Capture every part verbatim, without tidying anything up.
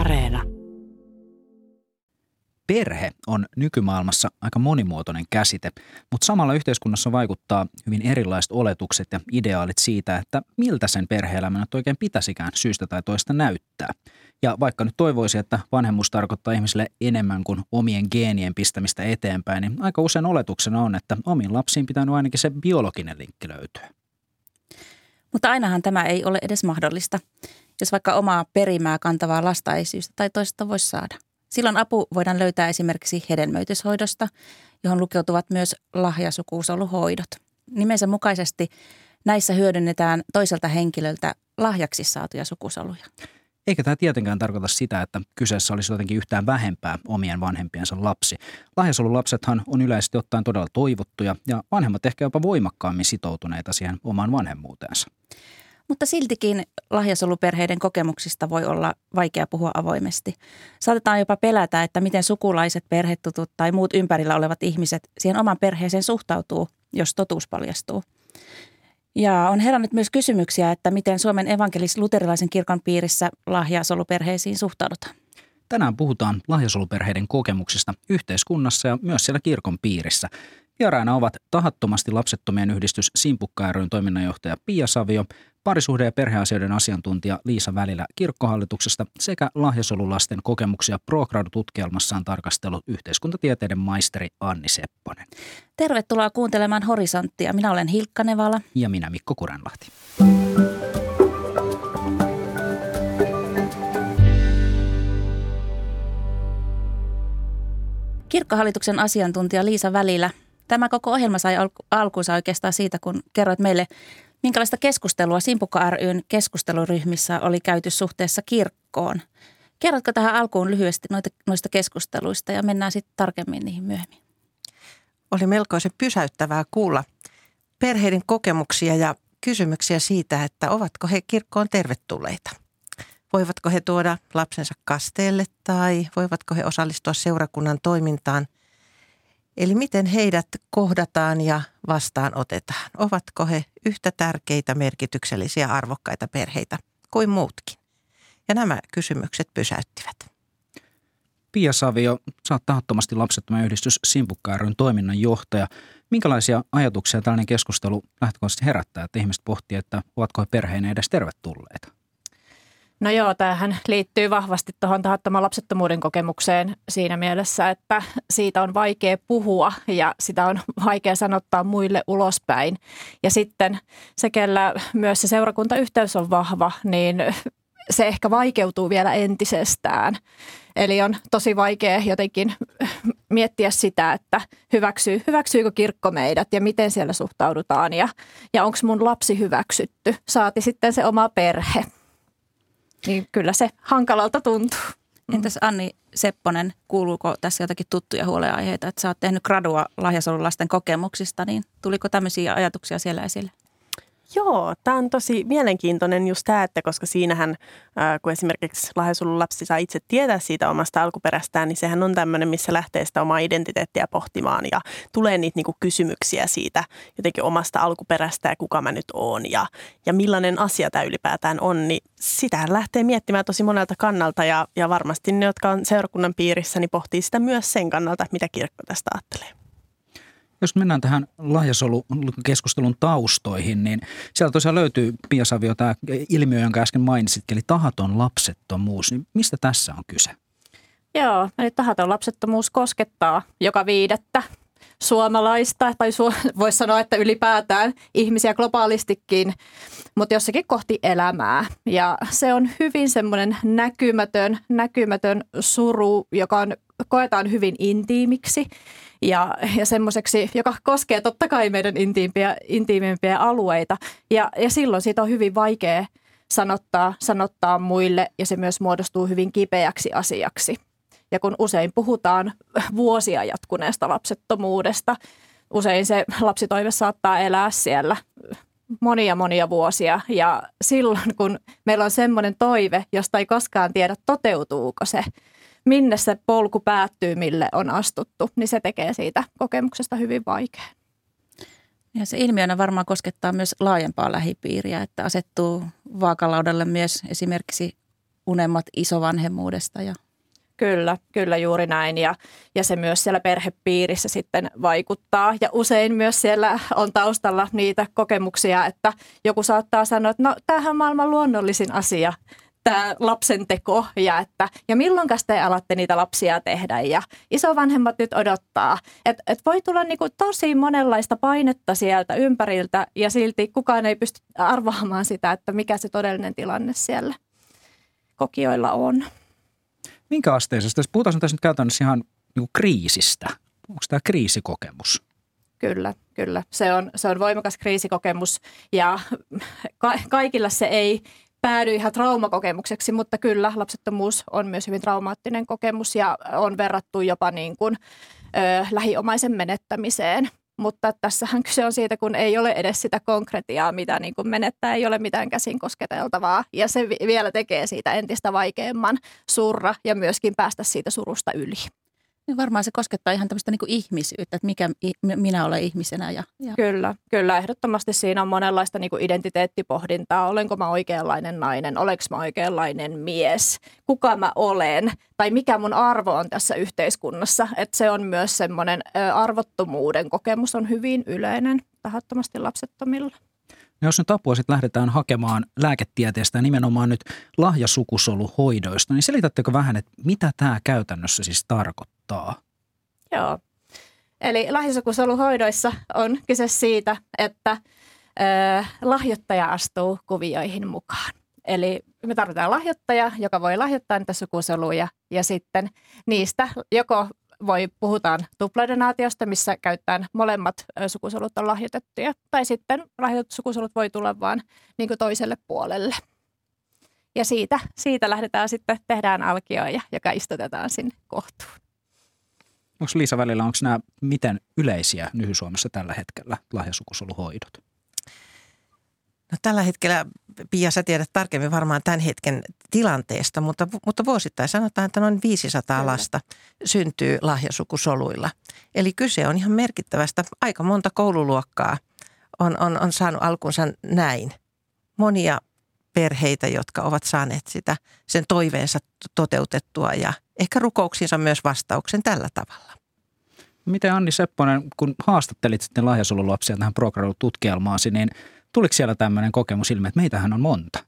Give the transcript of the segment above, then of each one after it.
Areena. Perhe on nykymaailmassa aika monimuotoinen käsite, mutta samalla yhteiskunnassa vaikuttaa hyvin erilaiset oletukset ja ideaalit siitä, että miltä sen perhe-elämänä oikein pitäisikään syystä tai toista näyttää. Ja vaikka nyt toivoisi, että vanhemmuus tarkoittaa ihmisille enemmän kuin omien geenien pistämistä eteenpäin, niin aika usein oletuksena on, että omiin lapsiin pitää ainakin se biologinen linkki löytyä. Mutta ainahan tämä ei ole edes mahdollista, jos vaikka omaa perimää kantavaa lasta ei syystä tai toista voi saada. Silloin apu voidaan löytää esimerkiksi hedelmöityshoidosta, johon lukeutuvat myös lahjasukusoluhoidot. Nimensä mukaisesti näissä hyödynnetään toiselta henkilöltä lahjaksi saatuja sukusoluja. Eikä tämä tietenkään tarkoita sitä, että kyseessä olisi jotenkin yhtään vähempää omien vanhempiensa lapsi. Lahjasolulapsethan on yleisesti ottaen todella toivottuja ja vanhemmat ehkä jopa voimakkaammin sitoutuneita siihen omaan vanhemmuuteensa. Mutta siltikin lahjasoluperheiden kokemuksista voi olla vaikea puhua avoimesti. Saatetaan jopa pelätä, että miten sukulaiset, perhetutut tai muut ympärillä olevat ihmiset siihen oman perheeseen suhtautuu, jos totuus paljastuu. Ja on herännyt myös kysymyksiä, että miten Suomen evankelis-luterilaisen kirkon piirissä lahjasoluperheisiin suhtaudutaan. Tänään puhutaan lahjasoluperheiden kokemuksista yhteiskunnassa ja myös siellä kirkon piirissä. Vieraina ovat tahattomasti lapsettomien yhdistys Simpukka ry:n toiminnanjohtaja Piia Savio, parisuhde- ja perheasioiden asiantuntija Liisa Välilä Kirkkohallituksesta sekä lahjasolulasten kokemuksia ProGradu-tutkielmassaan tarkastellut yhteiskuntatieteiden maisteri Anni Sepponen. Tervetuloa kuuntelemaan Horisonttia. Minä olen Hilkka Nevala. Ja minä Mikko Kurenlahti. Kirkkohallituksen asiantuntija Liisa Välilä. Tämä koko ohjelma sai alkuunsa oikeastaan siitä, kun kerroit meille, minkälaista keskustelua Simpukka ry:n keskusteluryhmissä oli käyty suhteessa kirkkoon. Kerrotko tähän alkuun lyhyesti noita, noista keskusteluista ja mennään sitten tarkemmin niihin myöhemmin. Oli melkoisen pysäyttävää kuulla perheiden kokemuksia ja kysymyksiä siitä, että ovatko he kirkkoon tervetulleita. Voivatko he tuoda lapsensa kasteelle tai voivatko he osallistua seurakunnan toimintaan? Eli miten heidät kohdataan ja vastaanotetaan? Ovatko he yhtä tärkeitä, merkityksellisiä, arvokkaita perheitä kuin muutkin? Ja nämä kysymykset pysäyttivät. Piia Savio, sä oot tahattomasti lapsettomien yhdistys Simpukka ry:n toiminnanjohtaja. Minkälaisia ajatuksia tällainen keskustelu lähtökohtaisesti herättää, että ihmiset pohtii, että ovatko he perheineen edes tervetulleita? No joo, tämähän liittyy vahvasti tuohon tahattoman lapsettomuuden kokemukseen siinä mielessä, että siitä on vaikea puhua ja sitä on vaikea sanottaa muille ulospäin. Ja sitten se, kellä myös se seurakuntayhteys on vahva, niin se ehkä vaikeutuu vielä entisestään. Eli on tosi vaikea jotenkin miettiä sitä, että hyväksyy, hyväksyykö kirkko meidät ja miten siellä suhtaudutaan ja, ja onko mun lapsi hyväksytty, saati sitten se oma perhe. Niin kyllä se hankalalta tuntuu. Entäs Anni Sepponen, kuuluuko tässä jotakin tuttuja huolenaiheita, että sä oot tehnyt gradua lahjasolulasten kokemuksista, niin tuliko tämmöisiä ajatuksia siellä esille? Joo, tämä on tosi mielenkiintoinen just tämä, että koska siinähän, kun esimerkiksi lahjasolulapsi saa itse tietää siitä omasta alkuperästään, niin sehän on tämmöinen, missä lähtee sitä omaa identiteettiä pohtimaan ja tulee niitä niinku kysymyksiä siitä jotenkin omasta alkuperästä ja kuka mä nyt oon ja, ja millainen asia tämä ylipäätään on, niin sitähän lähtee miettimään tosi monelta kannalta ja, ja varmasti ne, jotka on seurakunnan piirissä, niin pohtii sitä myös sen kannalta, mitä kirkko tästä ajattelee. Jos mennään tähän lahjasolukeskustelun taustoihin, niin sieltä tosiaan löytyy, Piia Savio, tämä ilmiö, jonka äsken mainitsit, eli tahaton lapsettomuus. Niin mistä tässä on kyse? Joo, eli tahaton lapsettomuus koskettaa joka viidettä suomalaista, tai su- voisi sanoa, että ylipäätään ihmisiä globaalistikin, mutta jossakin kohti elämää. Ja se on hyvin semmoinen näkymätön, näkymätön suru, joka on, koetaan hyvin intiimiksi. Ja, ja semmoiseksi, joka koskee totta kai meidän intiimpiä, intiimimpiä alueita. Ja, ja silloin siitä on hyvin vaikea sanottaa, sanottaa muille ja se myös muodostuu hyvin kipeäksi asiaksi. Ja kun usein puhutaan vuosia jatkuneesta lapsettomuudesta, usein se lapsitoive saattaa elää siellä monia monia vuosia. Ja silloin kun meillä on semmoinen toive, josta ei koskaan tiedä toteutuuko se, minne se polku päättyy, mille on astuttu, niin se tekee siitä kokemuksesta hyvin vaikean. Ja se ilmiönä varmaan koskettaa myös laajempaa lähipiiriä, että asettuu vaakalaudalle myös esimerkiksi unelmat isovanhemmuudesta. Ja... Kyllä, kyllä juuri näin ja, ja se myös siellä perhepiirissä sitten vaikuttaa ja usein myös siellä on taustalla niitä kokemuksia, että joku saattaa sanoa, että no tämähän on maailman luonnollisin asia. Tämä lapsenteko ja, että, ja milloinkas te alatte niitä lapsia tehdä ja isovanhemmat nyt odottaa. Et, et voi tulla niinku tosi monenlaista painetta sieltä ympäriltä ja silti kukaan ei pysty arvaamaan sitä, että mikä se todellinen tilanne siellä kokijoilla on. Minkä asteisesta? Jos puhutaan tässä nyt käytännössä ihan niinku kriisistä. Onko tämä kriisikokemus? Kyllä, kyllä. Se on, se on voimakas kriisikokemus ja ka- kaikilla se ei... päädy ihan traumakokemukseksi, mutta kyllä lapsettomuus on myös hyvin traumaattinen kokemus ja on verrattu jopa niin kuin, ö, lähiomaisen menettämiseen. Mutta tässähän kyse on siitä, kun ei ole edes sitä konkretiaa, mitä niin kuin menettää, ei ole mitään käsin kosketeltavaa. Ja se vi- vielä tekee siitä entistä vaikeamman surra ja myöskin päästä siitä surusta yli. Niin varmaan se koskettaa ihan tämmöistä niin kuin ihmisyyttä, että mikä minä olen ihmisenä. Ja, ja. Kyllä, kyllä. Ehdottomasti siinä on monenlaista niin kuin identiteettipohdintaa. Olenko mä oikeanlainen nainen? Olenko mä oikeanlainen mies? Kuka mä olen? Tai mikä mun arvo on tässä yhteiskunnassa? Että se on myös semmoinen arvottomuuden kokemus on hyvin yleinen tahattomasti lapsettomilla. No jos nyt apua sitten lähdetään hakemaan lääketieteestä ja nimenomaan nyt lahjasukusoluhoidoista, niin selitättekö vähän, että mitä tämä käytännössä siis tarkoittaa? Joo. Eli lahjasukusoluhoidoissa on kyse siitä, että ö, lahjoittaja astuu kuvioihin mukaan. Eli me tarvitaan lahjoittaja, joka voi lahjoittaa niitä sukusoluja ja sitten niistä joko voi puhutaan tupladonaatiosta, missä käytetään molemmat sukusolut on lahjoitettuja, tai sitten lahjoitetut sukusolut voi tulla vaan niin kuin toiselle puolelle. Ja siitä, siitä lähdetään sitten, tehdään alkioja, joka istutetaan sinne kohtuun. Onko Liisa Välilä, onko nämä miten yleisiä Nyhy-Suomessa tällä hetkellä lahjasukusoluhoidot? No, tällä hetkellä, Piia, sä tiedät tarkemmin varmaan tämän hetken tilanteesta, mutta, mutta vuosittain sanotaan, että noin viisisataa Kyllä. lasta syntyy lahjasukusoluilla. Eli kyse on ihan merkittävästä. Aika monta koululuokkaa on, on, on saanut alkunsa näin. Monia perheitä, jotka ovat saaneet sitä, sen toiveensa toteutettua ja ehkä rukouksiinsa myös vastauksen tällä tavalla. Miten Anni Sepponen, kun haastattelit sitten lahjasolulapsia tähän ProGradu-tutkielmaasi, niin tuliko siellä tämmöinen kokemus ilmi, että meitähän on monta?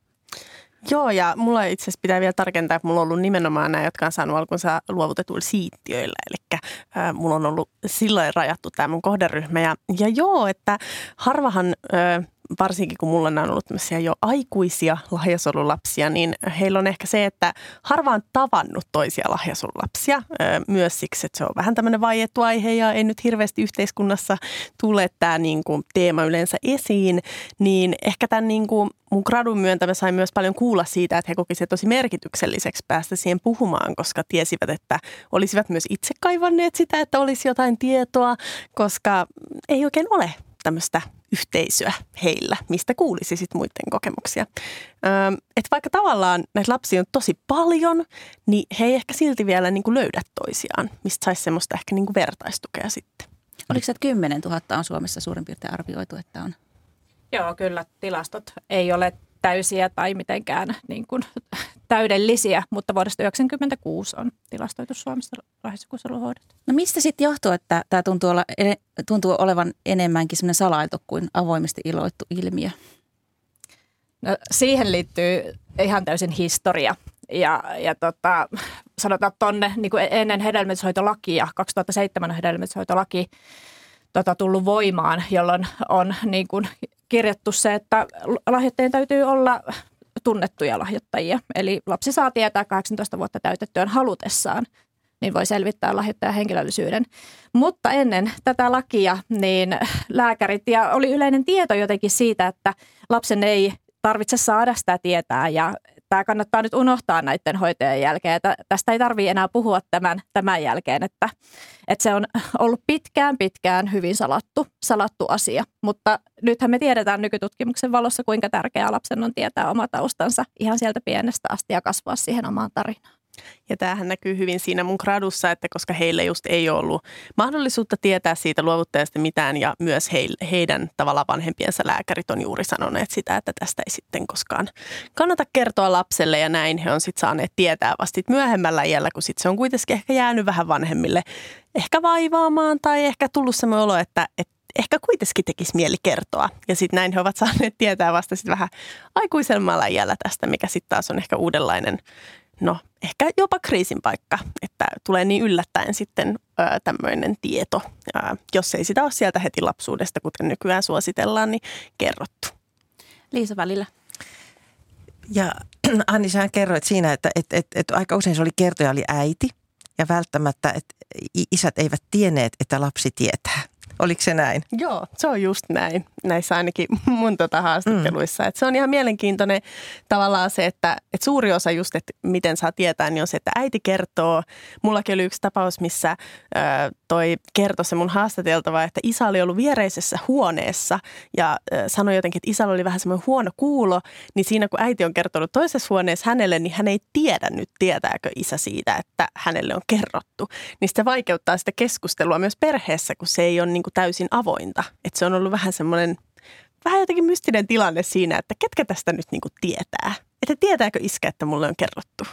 Joo, ja mulla itse asiassa pitää vielä tarkentaa, että mulla on ollut nimenomaan nämä, jotka on saanut alkunsa luovutetuilla siittiöillä. Eli äh, mulla on ollut silloin rajattu tämä mun kohderyhmä. Ja, ja joo, että harvahan, äh, varsinkin kun mulla on ollut tämmöisiä jo aikuisia lahjasolulapsia, niin heillä on ehkä se, että harvaan tavannut toisia lahjasolulapsia. Äh, myös siksi, että se on vähän tämmöinen vaiettu aihe ja ei nyt hirveästi yhteiskunnassa tule tämä niin kuin teema yleensä esiin. Niin ehkä tämän niin kuin mun gradun myöntä mä sain myös paljon kuulla siitä, että he kokisivat tosi merkitykselliseksi päästä siihen puhumaan, koska tiesivät, että olisivat myös itse kaivanneet sitä, että olisi jotain tietoa, koska ei oikein ole tämmöistä yhteisöä heillä, mistä kuulisi sitten muiden kokemuksia. Öö, että vaikka tavallaan näitä lapsia on tosi paljon, niin he ei ehkä silti vielä niin kuin löydä toisiaan, mistä saisi semmoista ehkä niin kuin vertaistukea sitten. Oliko se, että kymmenen tuhatta on Suomessa suurin piirtein arvioitu, että on? Joo, kyllä tilastot ei ole täysiä tai mitenkään niin kuin täydellisiä, mutta vuodesta yhdeksänkymmentäkuusi on tilastoitu Suomessa lahjasukusoluhoidot. No mistä sitten johtuu, että tämä tuntuu, olla, tuntuu olevan enemmänkin sellainen salailtu kuin avoimesti iloittu ilmiö? No, siihen liittyy ihan täysin historia. Ja, ja tota, sanotaan tuonne niin kuin ennen hedelmöityshoitolakia, kaksituhattaseitsemän hedelmöityshoitolaki tota, tullut voimaan, jolloin on niin kuin kirjattu se, että lahjoittajien täytyy olla tunnettuja lahjoittajia. Eli lapsi saa tietää kahdeksantoista vuotta täytettyään halutessaan, niin voi selvittää lahjoittajan henkilöllisyyden. Mutta ennen tätä lakia niin lääkärit ja oli yleinen tieto jotenkin siitä, että lapsen ei tarvitse saada sitä tietää ja tämä kannattaa nyt unohtaa näiden hoitojen jälkeen. Tästä ei tarvitse enää puhua tämän, tämän jälkeen, että, että se on ollut pitkään pitkään hyvin salattu, salattu asia. Mutta nythän me tiedetään nykytutkimuksen valossa, kuinka tärkeää lapsen on tietää oma taustansa ihan sieltä pienestä asti ja kasvaa siihen omaan tarinaan. Ja tämähän näkyy hyvin siinä mun gradussa, että koska heille just ei ollut mahdollisuutta tietää siitä luovuttajasta mitään ja myös he, heidän tavallaan vanhempiensa lääkärit on juuri sanoneet sitä, että tästä ei sitten koskaan kannata kertoa lapselle ja näin he on sitten saaneet tietää vasta myöhemmällä iällä, kun sitten se on kuitenkin ehkä jäänyt vähän vanhemmille ehkä vaivaamaan tai ehkä tullut semmoinen olo, että, että ehkä kuitenkin tekisi mieli kertoa. Ja sitten näin he ovat saaneet tietää vasta sitten vähän aikuisemmalla iällä tästä, mikä sitten taas on ehkä uudenlainen, no ehkä jopa kriisin paikka, että tulee niin yllättäen sitten tämmöinen tieto. Ää, jos ei sitä ole sieltä heti lapsuudesta, kuten nykyään suositellaan, niin kerrottu. Liisa Välilä. Ja Anni, sä kerroit siinä, että et, et, et aika usein se oli kertoja, oli äiti ja välttämättä et isät eivät tienneet, että lapsi tietää. Oliko se näin? Joo, se on just näin. Näissä ainakin mun tota haastatteluissa. Mm. Et se on ihan mielenkiintoinen tavallaan se, että et suuri osa just, että miten saa tietää, niin on se, että äiti kertoo. Mullakin oli yksi tapaus, missä ö, toi kertoi se mun haastateltava, että isä oli ollut viereisessä huoneessa ja ö, sanoi jotenkin, että isällä oli vähän semmoinen huono kuulo. Niin siinä, kun äiti on kertonut toisessa huoneessa hänelle, niin hän ei tiedä nyt, tietääkö isä siitä, että hänelle on kerrottu. Niin se vaikeuttaa sitä keskustelua myös perheessä, kun se ei ole niin täysin avointa. Että se on ollut vähän semmoinen, vähän jotenkin mystinen tilanne siinä, että ketkä tästä nyt niin kuin tietää. Että tietääkö iskä, että mulle on kerrottu.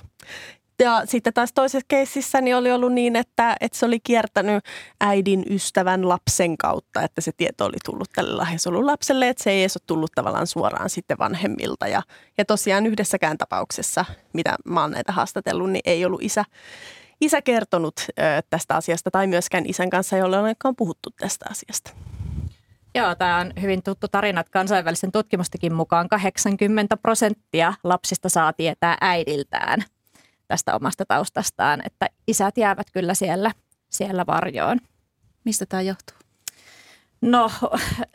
Ja sitten taas toisessa keississä niin oli ollut niin, että, että se oli kiertänyt äidin ystävän lapsen kautta, että se tieto oli tullut tälle lahjasolun lapselle, että se ei edes ole tullut tavallaan suoraan sitten vanhemmilta. Ja, ja tosiaan yhdessäkään tapauksessa, mitä mä oon näitä haastatellut, niin ei ollut isä. Isä kertonut tästä asiasta tai myöskään isän kanssa, jolle on ainakaan puhuttu tästä asiasta. Joo, tämä on hyvin tuttu tarina, että kansainvälisen tutkimustakin mukaan kahdeksankymmentä prosenttia lapsista saa tietää äidiltään tästä omasta taustastaan, että isät jäävät kyllä siellä, siellä varjoon. Mistä tämä johtuu? No,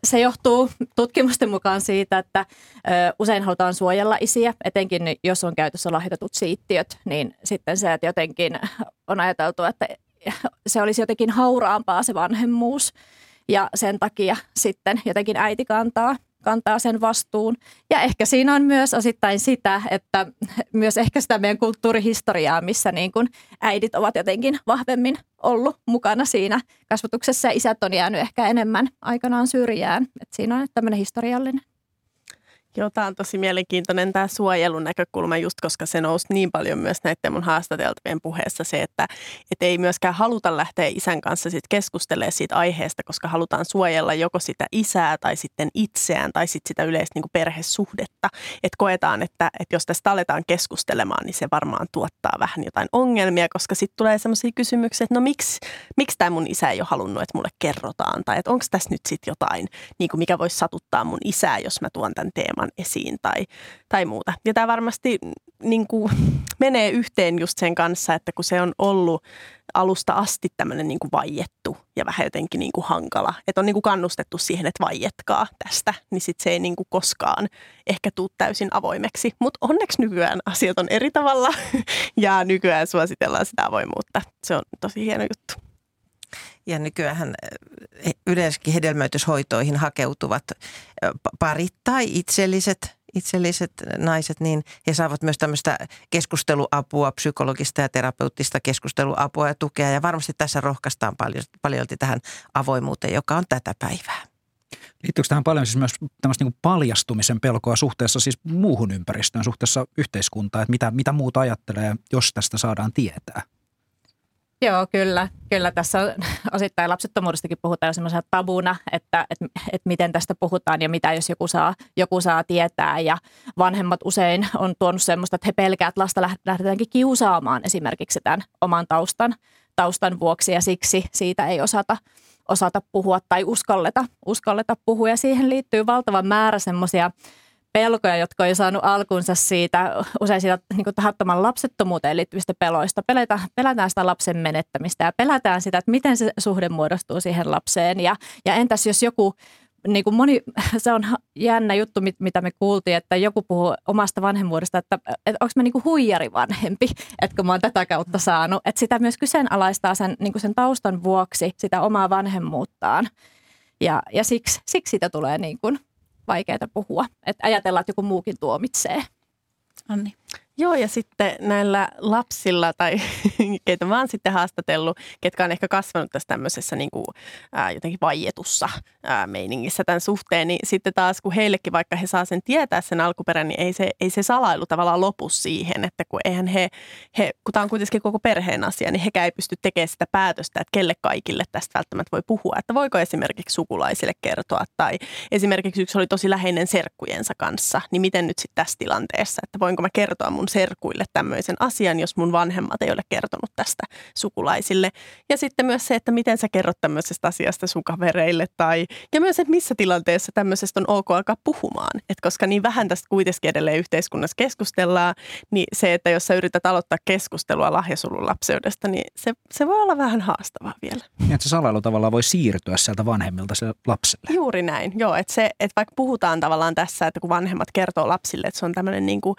se johtuu tutkimusten mukaan siitä, että usein halutaan suojella isiä, etenkin jos on käytössä lahjoitetut siittiöt, niin sitten se, että jotenkin on ajateltu, että se olisi jotenkin hauraampaa se vanhemmuus ja sen takia sitten jotenkin äiti kantaa, kantaa sen vastuun. Ja ehkä siinä on myös osittain sitä, että myös ehkä sitä meidän kulttuurihistoriaa, missä niin kuin äidit ovat jotenkin vahvemmin ollut mukana siinä kasvatuksessa ja isät on jäänyt ehkä enemmän aikanaan syrjään. Et siinä on tämmöinen historiallinen. Joo, tämä on tosi mielenkiintoinen tämä suojelun näkökulma just, koska se nousi niin paljon myös näiden mun haastateltavien puheessa se, että et ei myöskään haluta lähteä isän kanssa sit keskustelemaan siitä aiheesta, koska halutaan suojella joko sitä isää tai sitten itseään tai sitten sitä yleistä niin kuin perhesuhdetta. Et koetaan, että et jos tästä aletaan keskustelemaan, niin se varmaan tuottaa vähän jotain ongelmia, koska sitten tulee sellaisia kysymyksiä, että no miksi, miksi tämä mun isä ei ole halunnut, että mulle kerrotaan tai että onko tässä nyt sitten jotain, niin kuin mikä voisi satuttaa mun isää, jos mä tuon tämän teeman esiin tai, tai muuta. Ja tämä varmasti niin kuin, menee yhteen just sen kanssa, että kun se on ollut alusta asti tämmöinen niin kuin vaiettu ja vähän jotenkin niin kuin hankala, että on niin kuin kannustettu siihen, että vaietkaa tästä, niin sitten se ei niin kuin koskaan ehkä tule täysin avoimeksi. Mutta onneksi nykyään asiat on eri tavalla ja nykyään suositellaan sitä avoimuutta. Se on tosi hieno juttu. Ja nykyäänhän yleensäkin hedelmöityshoitoihin hakeutuvat parit tai itselliset, itselliset naiset, niin he saavat myös tämmöistä keskusteluapua, psykologista ja terapeuttista keskusteluapua ja tukea. Ja varmasti tässä rohkaistaan paljon, paljolti tähän avoimuuteen, joka on tätä päivää. Liittyykö tähän paljon siis myös tämmöistä niin kuin paljastumisen pelkoa suhteessa siis muuhun ympäristöön, suhteessa yhteiskuntaan, että mitä, mitä muut ajattelee, jos tästä saadaan tietää? Joo, kyllä. Kyllä tässä on, osittain lapsettomuudestakin puhutaan jo semmoisena tabuna, että, että, että miten tästä puhutaan ja mitä jos joku saa, joku saa tietää. Ja vanhemmat usein on tuonut semmoista, että he pelkäävät, että lasta lähdetäänkin kiusaamaan esimerkiksi tämän oman taustan, taustan vuoksi ja siksi siitä ei osata, osata puhua tai uskalleta, uskalleta puhua. Ja siihen liittyy valtava määrä semmoisia pelkoja, jotka on jo saanut alkunsa siitä, usein siitä niin kuin tahattoman lapsettomuuteen liittyvistä peloista. Pelätään, pelätään sitä lapsen menettämistä ja pelätään sitä, että miten se suhde muodostuu siihen lapseen. Ja, ja entäs jos joku, niin kuin moni, se on jännä juttu, mitä me kuultiin, että joku puhuu omasta vanhemmuudesta, että, että onko mä niin kuin huijarivanhempi, että kun mä oon tätä kautta saanut. Että sitä myös kyseenalaistaa sen, niin kuin sen taustan vuoksi sitä omaa vanhemmuuttaan ja, ja siksi, siksi sitä tulee niin kuin vaikeaa puhua, että ajatellaan, että joku muukin tuomitsee. Anni. Joo, ja sitten näillä lapsilla, tai keitä mä oon sitten haastatellut, ketkä on ehkä kasvanut tässä tämmöisessä niin kuin, ää, jotenkin vaietussa ää, meiningissä tämän suhteen, niin sitten taas kun heillekin, vaikka he saa sen tietää sen alkuperän, niin ei se, ei se salailu tavallaan lopu siihen, että kun eihän he, he kun tämä on kuitenkin koko perheen asia, niin hekään ei pysty tekemään sitä päätöstä, että kelle kaikille tästä välttämättä voi puhua, että voiko esimerkiksi sukulaisille kertoa, tai esimerkiksi yksi oli tosi läheinen serkkujensa kanssa, niin miten nyt sitten tässä tilanteessa, että voinko mä kertoa mun serkuille tämmöisen asian, jos mun vanhemmat ei ole kertonut tästä sukulaisille. Ja sitten myös se, että miten sä kerrot tämmöisestä asiasta sun kavereille tai, ja myös, että missä tilanteessa tämmöisestä on ok alkaa puhumaan. Et koska niin vähän tästä kuitenkin edelleen yhteiskunnassa keskustellaan, niin se, että jos sä yrität aloittaa keskustelua lahjasolun lapseudesta, niin se, se voi olla vähän haastavaa vielä. Ja että se salailu tavallaan voi siirtyä sieltä vanhemmilta se lapselle. Juuri näin, joo. Että se, että vaikka puhutaan tavallaan tässä, että kun vanhemmat kertoo lapsille, että se on tämmöinen niin kuin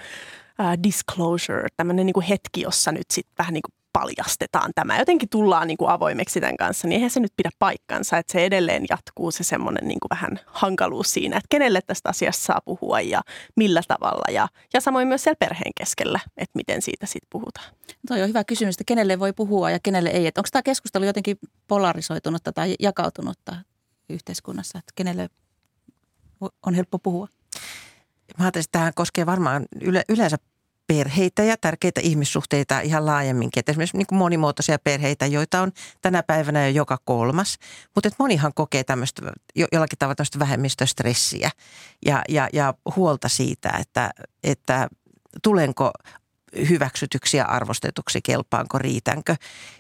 Uh, disclosure, tämmöinen niinku hetki, jossa nyt sitten vähän niinku paljastetaan tämä. Jotenkin tullaan niinku avoimeksi tämän kanssa, niin eihän se nyt pidä paikkansa, että se edelleen jatkuu se semmoinen niinku vähän hankaluus siinä, että kenelle tästä asiasta saa puhua ja millä tavalla. Ja, ja samoin myös siellä perheen keskellä, että miten siitä sitten puhutaan. Toi on hyvä kysymys, että kenelle voi puhua ja kenelle ei. Et onko tämä keskustelu jotenkin polarisoitunutta tai jakautunutta yhteiskunnassa, että kenelle on helppo puhua? Mä ajattelin, että tämähän koskee varmaan yle, yleensä perheitä ja tärkeitä ihmissuhteita ihan laajemminkin. Et esimerkiksi niin kuin monimuotoisia perheitä, joita on tänä päivänä jo joka kolmas. Mutta monihan kokee tämmöistä, jollakin tavalla tämmöistä vähemmistöstressiä ja, ja, ja huolta siitä, että, että tulenko hyväksytyksi ja arvostetuksi, kelpaanko, riitänkö.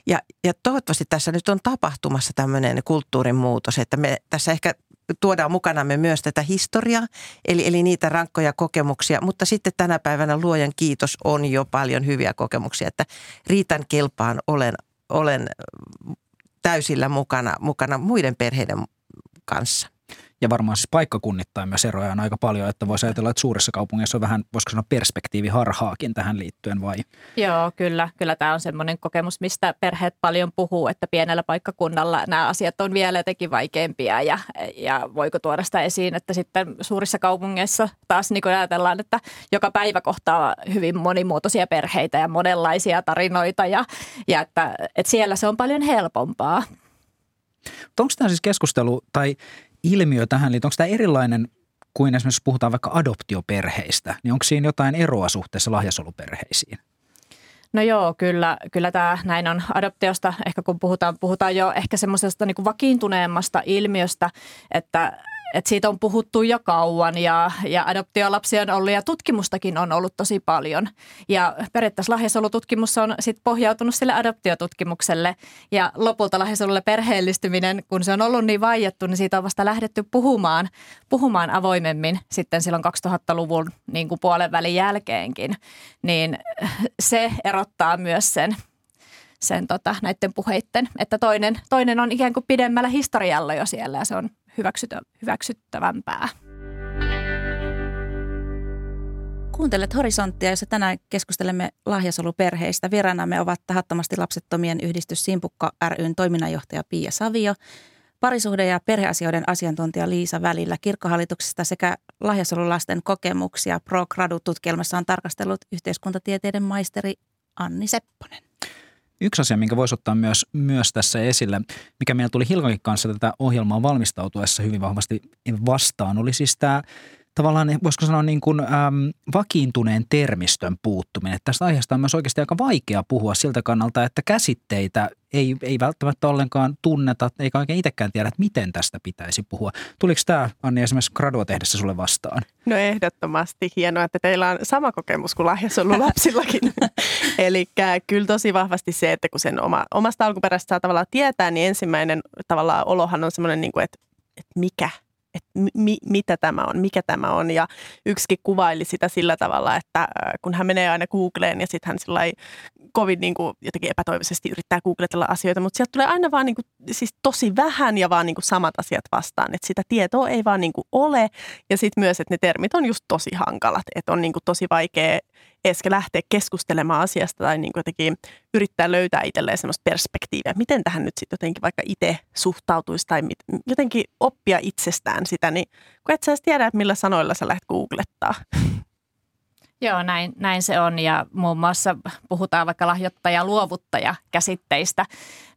Ja, ja toivottavasti tässä nyt on tapahtumassa tämmöinen kulttuurin muutos, että me tässä ehkä tuodaan mukanamme myös tätä historiaa, eli, eli niitä rankkoja kokemuksia, mutta sitten tänä päivänä luojan kiitos on jo paljon hyviä kokemuksia, että riitän, kelpaan, olen, olen täysillä mukana, mukana muiden perheiden kanssa. Ja varmaan siis paikkakunnittain myös eroja on aika paljon, että voisi ajatella, että suurissa kaupungeissa on vähän, voisiko sanoa, perspektiiviharhaakin tähän liittyen vai? Joo, kyllä. Kyllä tämä on semmoinen kokemus, mistä perheet paljon puhuu, että pienellä paikkakunnalla nämä asiat on vielä jotenkin vaikeampia ja, ja voiko tuoda sitä esiin, että sitten suurissa kaupungeissa taas niin kuin ajatellaan, että joka päivä kohtaa hyvin monimuotoisia perheitä ja monenlaisia tarinoita ja, ja että, että siellä se on paljon helpompaa. Onko tämä siis keskustelu tai ilmiö tähän liittyen, onko tämä erilainen kuin esimerkiksi puhutaan vaikka adoptioperheistä, niin onko siinä jotain eroa suhteessa lahjasoluperheisiin? No joo, kyllä, kyllä tämä näin on adoptiosta, ehkä kun puhutaan, puhutaan jo ehkä semmoisesta niin kuin vakiintuneemmasta ilmiöstä, että Et siitä on puhuttu jo kauan ja, ja adoptiolapsia on ollut ja tutkimustakin on ollut tosi paljon. Ja periaatteessa lahjasolututkimus on sitten pohjautunut sille adoptiotutkimukselle ja lopulta lahjasolulle perheellistyminen, kun se on ollut niin vaiettu, niin siitä on vasta lähdetty puhumaan, puhumaan avoimemmin sitten silloin kaksituhattaluvun niin kuin puolen välin jälkeenkin. Niin se erottaa myös sen. sen tota, näiden puheitten, että toinen, toinen on ikään kuin pidemmällä historialla jo siellä ja se on hyväksytö, hyväksyttävämpää. Kuuntelet Horisonttia, jossa tänään keskustelemme lahjasoluperheistä. Vieraanamme ovat tahattomasti lapsettomien yhdistys Simpukka ry:n toiminnanjohtaja Piia Savio, parisuhde- ja perheasioiden asiantuntija Liisa Välilä Kirkkohallituksesta sekä lahjasolulasten kokemuksia Pro Gradu-tutkielmassa on tarkastellut yhteiskuntatieteiden maisteri Anni Sepponen. Yksi asia, minkä voisi ottaa myös, myös tässä esille, mikä meillä tuli Hilkankin kanssa tätä ohjelmaa valmistautuessa hyvin vahvasti vastaan, oli siis tämä tavallaan, voisiko sanoa niin kuin äm, vakiintuneen termistön puuttuminen. Tästä aiheesta on myös oikeasti aika vaikea puhua siltä kannalta, että käsitteitä ei, ei välttämättä ollenkaan tunneta, eikä oikein itsekään tiedä, että miten tästä pitäisi puhua. Tuliko tämä, Anni, esimerkiksi gradua tehdessä sulle vastaan? No ehdottomasti. Hienoa, että teillä on sama kokemus kuin lahjasolulapsillakin. Eli kyllä tosi vahvasti se, että kun sen oma, omasta alkuperästä saa tavallaan tietää, niin ensimmäinen tavallaan olohan on semmoinen, niin kuin, että, että mikä? Että mi, mitä tämä on, mikä tämä on. Ja yksikin kuvaili sitä sillä tavalla, että kun hän menee aina Googleen ja sitten hän sillai kovin niin kuin jotenkin epätoivoisesti yrittää googletella asioita, mutta sieltä tulee aina vaan niin kuin, siis tosi vähän ja vaan niin kuin samat asiat vastaan. Että sitä tietoa ei vaan niin kuin ole. Ja sitten myös, että ne termit on just tosi hankalat, että on niin kuin tosi vaikea edes lähteä keskustelemaan asiasta tai niin kuin jotenkin yrittää löytää itselleen semmoista perspektiiviä, miten tähän nyt sitten jotenkin vaikka itse suhtautuisi tai mit, jotenkin oppia itsestään sitä, niin kun et sä edes tiedä, että millä sanoilla sä lähdet googlettaa. Joo, näin, näin se on, ja muun muassa puhutaan vaikka lahjoittaja-luovuttaja-käsitteistä,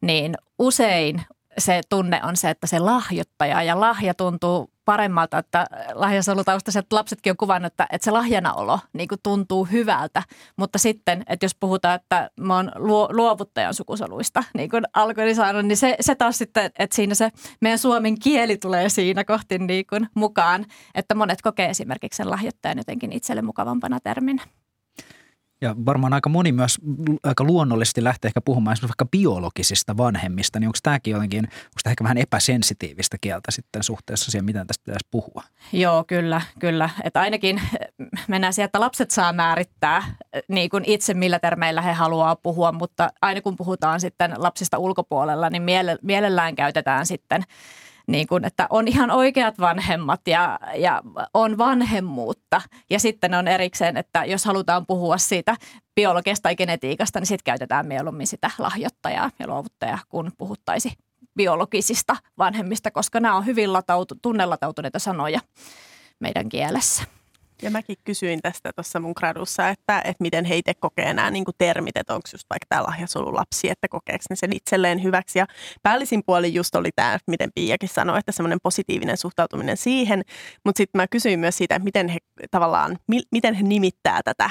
niin usein se tunne on se, että se lahjoittaja ja lahja tuntuu paremmalta, että lahjasolutaustaiset lapsetkin on kuvannut, että, että se lahjanaolo niin kuin tuntuu hyvältä, mutta sitten, että jos puhutaan, että mä oon luovuttajan sukusoluista, niin kuin alkoi sanoa, niin se, se taas sitten, että siinä se meidän suomen kieli tulee siinä kohti niin kuin mukaan, että monet kokee esimerkiksi sen lahjoittajan jotenkin itselle mukavampana terminä. Ja varmaan aika moni myös aika luonnollisesti lähtee ehkä puhumaan esimerkiksi vaikka biologisista vanhemmista, niin onko tämäkin jotenkin, onko tämä ehkä vähän epäsensitiivistä kieltä sitten suhteessa siihen, miten tästä pitäisi puhua? Joo, kyllä, kyllä. Että ainakin mennään siihen, että lapset saa määrittää niin kuin itse, millä termeillä he haluaa puhua, mutta aina kun puhutaan sitten lapsista ulkopuolella, niin mielellään käytetään sitten niin kuin, että on ihan oikeat vanhemmat ja, ja on vanhemmuutta. Ja sitten on erikseen, että jos halutaan puhua siitä biologiasta tai genetiikasta, niin sitten käytetään mieluummin sitä lahjoittajaa ja luovuttajaa, kun puhuttaisiin biologisista vanhemmista, koska nämä on hyvin latautu, tunnelatautuneita sanoja meidän kielessä. Ja mäkin kysyin tästä tuossa mun gradussa, että, että miten he itse kokee nämä niin kuin termit, että onko just vaikka tämä lahjasolulapsi, että kokeeko ne sen itselleen hyväksi. Ja päällisin puolin just oli tämä, miten Piiakin sanoi, että semmoinen positiivinen suhtautuminen siihen. Mutta sitten mä kysyin myös siitä, että miten he tavallaan, mi- miten he nimittää tätä,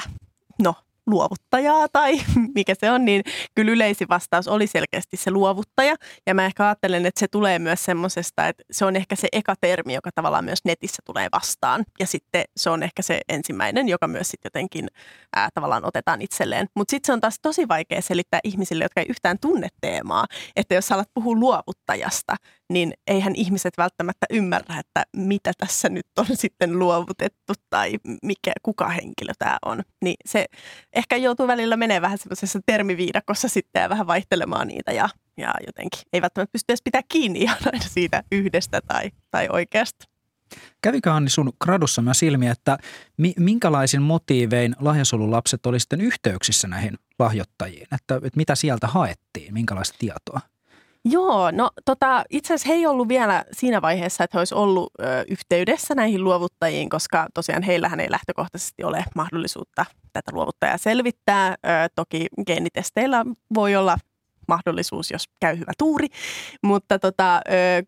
no, luovuttajaa tai mikä se on, niin kyllä yleisin vastaus oli selkeästi se luovuttaja. Ja mä ehkä ajattelen, että se tulee myös semmoisesta, että se on ehkä se eka termi, joka tavallaan myös netissä tulee vastaan. Ja sitten se on ehkä se ensimmäinen, joka myös sitten jotenkin ää, tavallaan otetaan itselleen. Mutta sitten se on taas tosi vaikea selittää ihmisille, jotka ei yhtään tunne teemaa, että jos sä alat puhua luovuttajasta, niin eihän ihmiset välttämättä ymmärrä, että mitä tässä nyt on sitten luovutettu tai mikä, kuka henkilö tämä on. Niin se ehkä joutuu välillä menee vähän semmoisessa termiviidakossa sitten ja vähän vaihtelemaan niitä ja, ja jotenkin ei välttämättä pysty edes pitää kiinni ihan aina siitä yhdestä tai, tai oikeasta. Kävikö Anni sun gradussa myös ilmi, että minkälaisin motiivein lahjasolulapset oli sitten yhteyksissä näihin lahjoittajiin? Että, että mitä sieltä haettiin, minkälaista tietoa? Joo, no tota, itse asiassa he ei ollut vielä siinä vaiheessa, että he olisi ollut ö, yhteydessä näihin luovuttajiin, koska tosiaan heillähän ei lähtökohtaisesti ole mahdollisuutta tätä luovuttajaa selvittää. Ö, toki geenitesteillä voi olla mahdollisuus, jos käy hyvä tuuri, mutta tota, ö,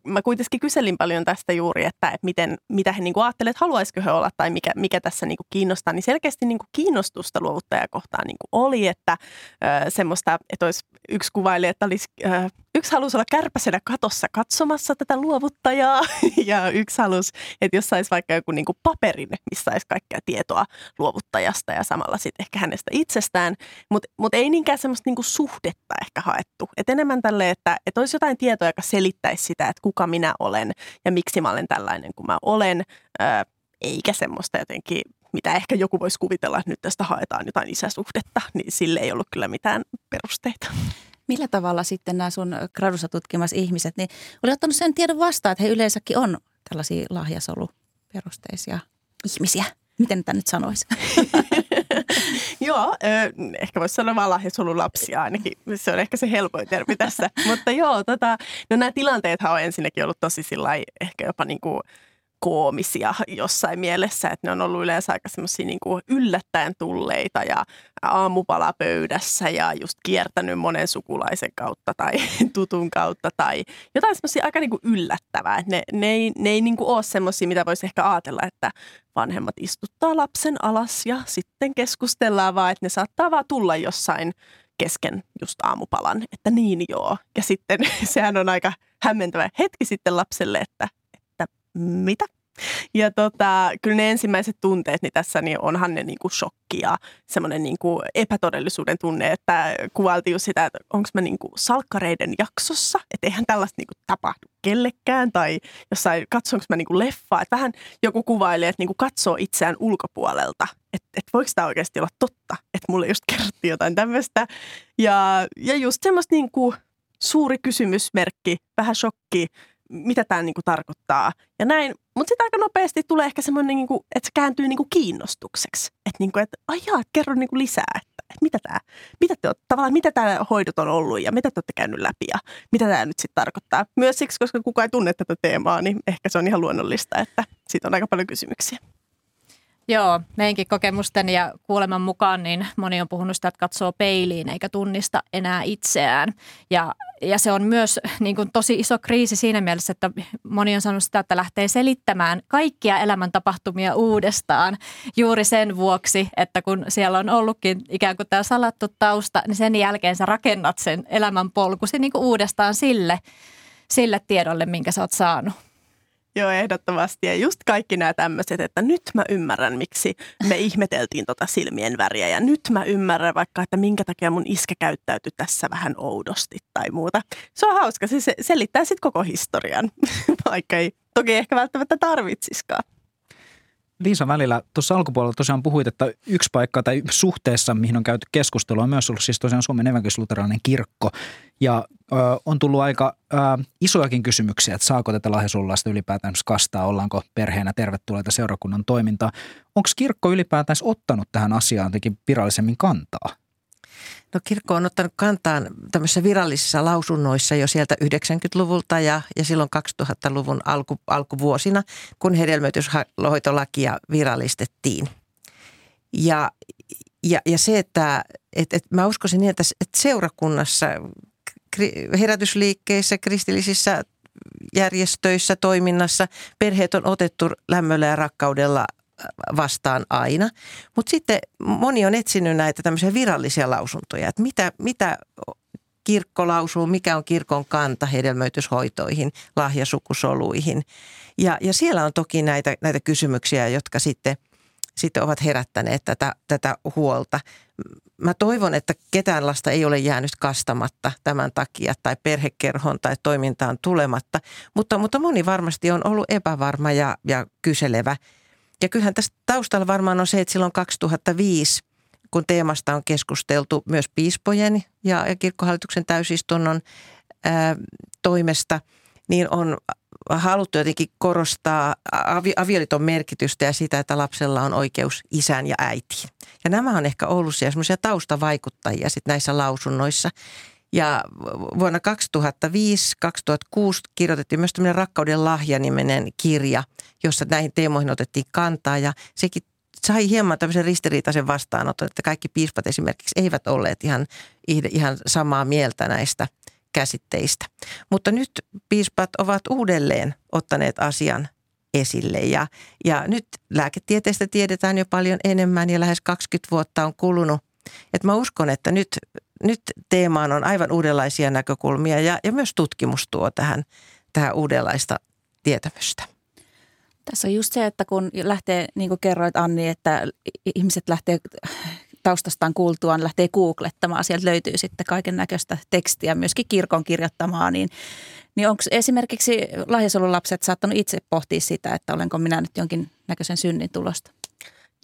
mä kuitenkin kyselin paljon tästä juuri, että et miten, mitä he niinku ajattelee, että haluaisiko he olla tai mikä, mikä tässä niinku kiinnostaa, niin selkeästi niinku kiinnostusta luovuttajaa kohtaan niinku oli, että ö, semmoista, että olisi yksi kuvaili, että olisi... Ö, Yksi halusi olla kärpäsenä katossa katsomassa tätä luovuttajaa ja yksi halusi, että jos saisi vaikka joku niin kuin paperin, missä saisi kaikkea tietoa luovuttajasta ja samalla sitten ehkä hänestä itsestään. Mutta mut ei niinkään semmoista niin kuin suhdetta ehkä haettu. Et enemmän tälleen, että et olisi jotain tietoa, joka selittäisi sitä, että kuka minä olen ja miksi mä olen tällainen kuin mä olen, Ö, eikä semmoista jotenkin, mitä ehkä joku voisi kuvitella, että nyt tästä haetaan jotain isäsuhdetta, niin sille ei ollut kyllä mitään perusteita. Millä tavalla sitten nämä sun gradussa tutkimassa ihmiset, niin oli ottanut sen tiedon vastaan, että he yleensäkin on tällaisia lahjasoluperusteisia ihmisiä? Miten tämä nyt sanoisi? Joo, ehkä voisi sanoa vaan lahjasolulapsia ainakin. Se on ehkä se helpoin termi tässä. Mutta joo, tota, no nämä tilanteethan on ensinnäkin ollut tosi sillai ehkä jopa niin kuin koomisia jossain mielessä, että ne on ollut yleensä aika semmoisia niin kuin yllättäen tulleita ja aamupalapöydässä ja just kiertänyt monen sukulaisen kautta tai tutun kautta tai jotain semmoisia aika niin kuin yllättävää. Ne, ne ei, ne ei niin kuin ole semmoisia, mitä voisi ehkä ajatella, että vanhemmat istuttaa lapsen alas ja sitten keskustellaan vaan, että ne saattaa vaan tulla jossain kesken just aamupalan, että niin joo. Ja sitten sehän on aika hämmentävä hetki sitten lapselle, että mitä? Ja tota, kyllä ne ensimmäiset tunteet niin tässä niin onhan ne niinku shokki ja semmoinen niinku epätodellisuuden tunne, että kuvailtiin just sitä, että onko mä niinku salkkareiden jaksossa, että eihän tällaista niinku tapahdu kellekään tai jossain katsonko mä niinku leffaa, että vähän joku kuvailee, että niinku katsoo itseään ulkopuolelta, että et voiko tämä oikeasti olla totta, että mulle just kerrottiin jotain tämmöistä ja, ja just semmoista niinku suuri kysymysmerkki, vähän shokki, mitä tämä niinku tarkoittaa ja näin. Mutta sitten aika nopeasti tulee ehkä semmoinen, niinku, että se kääntyy niinku kiinnostukseksi. Että niinku, et, aijaa, kerro niinku lisää, että et mitä tämä mitä te oot, tavallaan, mitä tää hoidot on ollut ja mitä te olette käynyt läpi ja mitä tämä nyt sitten tarkoittaa. Myös siksi, koska kukaan ei tunne tätä teemaa, niin ehkä se on ihan luonnollista, että siitä on aika paljon kysymyksiä. Joo, meinkin kokemusten ja kuuleman mukaan niin moni on puhunut sitä, että katsoo peiliin eikä tunnista enää itseään. Ja, ja se on myös niin kuin tosi iso kriisi siinä mielessä, että moni on sanonut sitä, että lähtee selittämään kaikkia elämäntapahtumia uudestaan juuri sen vuoksi, että kun siellä on ollutkin ikään kuin tämä salattu tausta, niin sen jälkeen sä rakennat sen elämänpolkusi niin kuin uudestaan sille, sille tiedolle, minkä sä oot saanut. Joo, ehdottomasti. Ja just kaikki nämä tämmöiset, että nyt mä ymmärrän, miksi me ihmeteltiin tota silmien väriä. Ja nyt mä ymmärrän vaikka, että minkä takia mun iskä käyttäytyi tässä vähän oudosti tai muuta. Se on hauska. Se selittää sitten koko historian, vaikka ei toki ehkä välttämättä tarvitsiskaan. Liisa Välilä, tuossa alkupuolella tosiaan puhuit, että yksi paikka tai suhteessa, mihin on käyty keskustelua, on myös ollut siis tosiaan Suomen evankelis-luterilainen kirkko. Ja ö, on tullut aika ö, isojakin kysymyksiä, että saako tätä lahjasullasta ylipäätään kastaa, ollaanko perheenä tervetulleita seurakunnan toimintaa. Onko kirkko ylipäätään ottanut tähän asiaan jotenkin virallisemmin kantaa? No, kirkko on ottanut kantaan tämmöisissä virallisissa lausunnoissa jo sieltä yhdeksänkymmentäluvulta ja, ja silloin kaksituhattaluvun alku, alkuvuosina, kun hedelmöityshoitolakia virallistettiin. Ja, ja, ja se, että et, et mä uskoisin niin, että seurakunnassa, herätysliikkeissä, kristillisissä järjestöissä, toiminnassa perheet on otettu lämmöllä ja rakkaudella vastaan aina. Mutta sitten moni on etsinyt näitä tämmöisiä virallisia lausuntoja, että mitä, mitä kirkko lausuu, mikä on kirkon kanta hedelmöityshoitoihin, lahjasukusoluihin. Ja, ja siellä on toki näitä, näitä kysymyksiä, jotka sitten, sitten ovat herättäneet tätä, tätä huolta. Mä toivon, että ketään lasta ei ole jäänyt kastamatta tämän takia tai perhekerhon tai toimintaan tulematta, mutta, mutta moni varmasti on ollut epävarma ja, ja kyselevä. Ja kyllähän tässä taustalla varmaan on se, että silloin kaksituhattaviisi, kun teemasta on keskusteltu myös piispojen ja kirkkohallituksen täysistunnon ää, toimesta, niin on haluttu jotenkin korostaa avi- avioliiton merkitystä ja sitä, että lapsella on oikeus isään ja äitiin. Ja nämä on ehkä ollut siellä semmoisia taustavaikuttajia sit näissä lausunnoissa. Ja vuonna kaksituhattaviisi kaksituhattakuusi kirjoitettiin myös tämmöinen Rakkauden lahja-niminen kirja, jossa näihin teemoihin otettiin kantaa. Ja sekin sai hieman tämmöisen ristiriitaisen vastaanoton, että kaikki piispat esimerkiksi eivät olleet ihan, ihan samaa mieltä näistä käsitteistä. Mutta nyt piispat ovat uudelleen ottaneet asian esille. Ja, ja nyt lääketieteestä tiedetään jo paljon enemmän ja lähes kaksikymmentä vuotta on kulunut. Että mä uskon, että nyt... Nyt teemaan on aivan uudenlaisia näkökulmia ja, ja myös tutkimus tuo tähän, tähän uudenlaista tietämystä. Tässä on just se, että kun lähtee, niin kuin kerroit Anni, että ihmiset lähtee taustastaan kuultuaan, lähtee googlettamaan. Sieltä löytyy sitten kaiken näköistä tekstiä, myöskin kirkon kirjoittamaa, niin, niin onko esimerkiksi lahjasolulapset saattanut itse pohtia sitä, että olenko minä nyt jonkin näköisen synnin tulosta?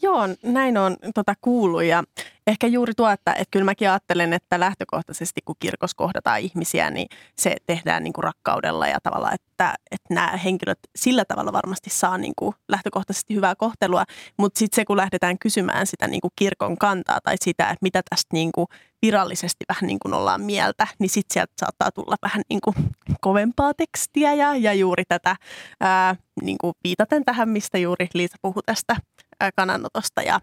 Joo, näin on tota, kuullut ja ehkä juuri tuo, että, että kyllä mäkin ajattelen, että lähtökohtaisesti kun kirkossa kohdataan ihmisiä, niin se tehdään niin kuin rakkaudella ja tavallaan, että, että nämä henkilöt sillä tavalla varmasti saa niin kuin lähtökohtaisesti hyvää kohtelua, mutta sitten se kun lähdetään kysymään sitä niin kuin kirkon kantaa tai sitä, että mitä tästä niin kuin virallisesti vähän niin kuin ollaan mieltä, niin sitten sieltä saattaa tulla vähän niin kuin kovempaa tekstiä ja, ja juuri tätä ää, niin kuin viitaten tähän, mistä juuri Liisa puhui tästä kannanotosta ja,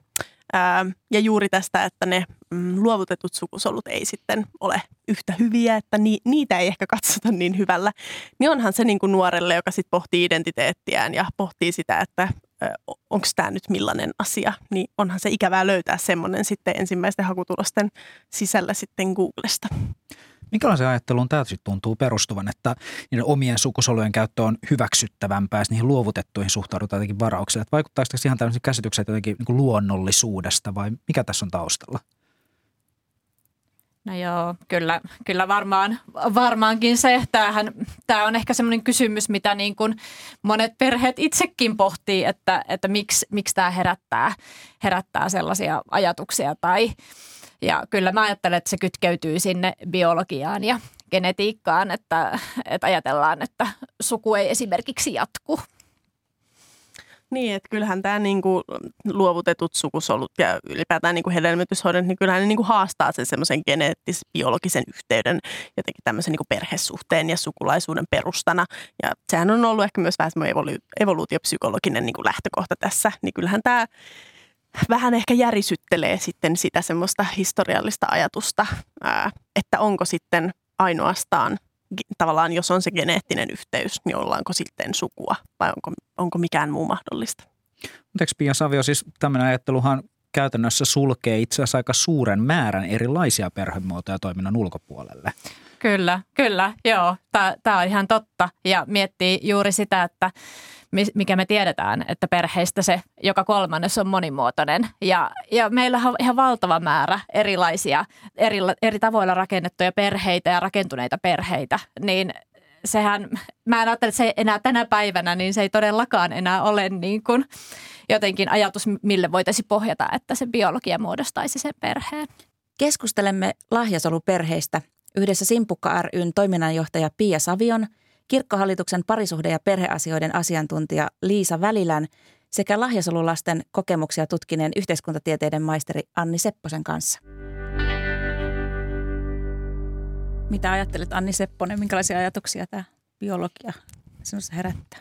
ää, ja juuri tästä, että ne mm, luovutetut sukusolut ei sitten ole yhtä hyviä, että ni, niitä ei ehkä katsota niin hyvällä. Niin onhan se niin kuin nuorelle, joka sitten pohtii identiteettiään ja pohtii sitä, että onko tämä nyt millainen asia, niin onhan se ikävää löytää semmoinen sitten ensimmäisten hakutulosten sisällä sitten Googlesta. Minkälaisen ajatteluun tämä tuntuu perustuvan, että niiden omien sukusolujen käyttö on hyväksyttävämpää, niihin luovutettuihin suhtaudutaan jotenkin varauksella? Että vaikuttaako tässä ihan tämmöisiä käsityksiä jotenkin niin kuin luonnollisuudesta vai mikä tässä on taustalla? No joo, kyllä, kyllä varmaan, varmaankin se. Tämähän, tämä on ehkä semmoinen kysymys, mitä niin kuin monet perheet itsekin pohtii, että, että miksi, miksi tämä herättää, herättää sellaisia ajatuksia. Tai, ja kyllä mä ajattelen, että se kytkeytyy sinne biologiaan ja genetiikkaan, että, että ajatellaan, että suku ei esimerkiksi jatku. Niin, että kyllähän tämä niinku luovutetut sukusolut ja ylipäätään niinku hedelmöityshoidot, niin kyllähän ne niinku haastaa sen semmoisen geneettis-biologisen yhteyden jotenkin tämmöisen niinku perhesuhteen ja sukulaisuuden perustana. Ja sehän on ollut ehkä myös vähän semmoinen evolu- evoluutiopsykologinen niinku lähtökohta tässä, niin kyllähän tämä vähän ehkä järisyttelee sitten sitä semmoista historiallista ajatusta, että onko sitten ainoastaan tavallaan, jos on se geneettinen yhteys, niin ollaanko sitten sukua vai onko, onko mikään muu mahdollista. Mutta eikö Piia Savio, siis tämmöinen ajatteluhan käytännössä sulkee itse asiassa aika suuren määrän erilaisia perhemuotoja toiminnan ulkopuolelle? Kyllä, kyllä, joo. Tämä on ihan totta ja miettii juuri sitä, että mikä me tiedetään, että perheistä se joka kolmannes on monimuotoinen. Ja, ja meillä on ihan valtava määrä erilaisia, eri, eri tavoilla rakennettuja perheitä ja rakentuneita perheitä. Niin sehän, mä en ajattele, että se ei enää tänä päivänä, niin se ei todellakaan enää ole niin kuin jotenkin ajatus, mille voitaisiin pohjata, että se biologia muodostaisi sen perheen. Keskustelemme lahjasoluperheistä yhdessä Simpukka ry:n toiminnanjohtaja Piia Savion, Kirkkohallituksen parisuhde- ja perheasioiden asiantuntija Liisa Välilän sekä lahjasolulasten kokemuksia tutkineen yhteiskuntatieteiden maisteri Anni Sepposen kanssa. Mitä ajattelet, Anni Sepponen? Minkälaisia ajatuksia tämä biologia sinussa herättää?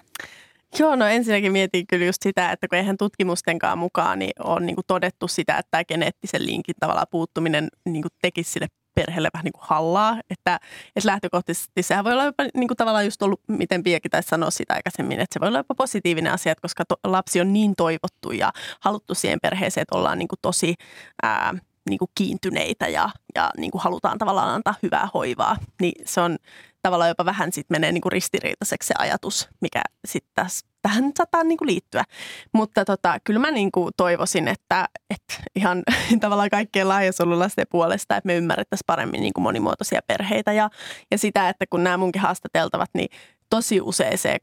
Joo, no ensinnäkin mietin kyllä just sitä, että kun eihän tutkimustenkaan mukaan niin on niin kuin todettu sitä, että tämä geneettisen linkin tavallaan puuttuminen niin kuin tekisi sille perheelle vähän niin kuin hallaa, että, että lähtökohtaisesti sehän voi olla jopa niin kuin tavallaan just ollut, miten Piiakin taisi sanoa sitä aikaisemmin, että se voi olla jopa positiivinen asia, koska to, lapsi on niin toivottu ja haluttu siihen perheeseen, että ollaan niin kuin tosi ää, niin kuin kiintyneitä ja, ja niin kuin halutaan tavallaan antaa hyvää hoivaa, niin se on tavallaan jopa vähän sitten menee niin kuin ristiriitaiseksi se ajatus, mikä sitten tähän saattaa niin kuin liittyä. Mutta tota, kyllä mä niin kuin toivoisin, että, että ihan tavallaan kaikkien lahjasolulasten puolesta, että me ymmärrettäisiin paremmin niin kuin monimuotoisia perheitä ja, ja sitä, että kun nämä munkin haastateltavat, niin tosi usein se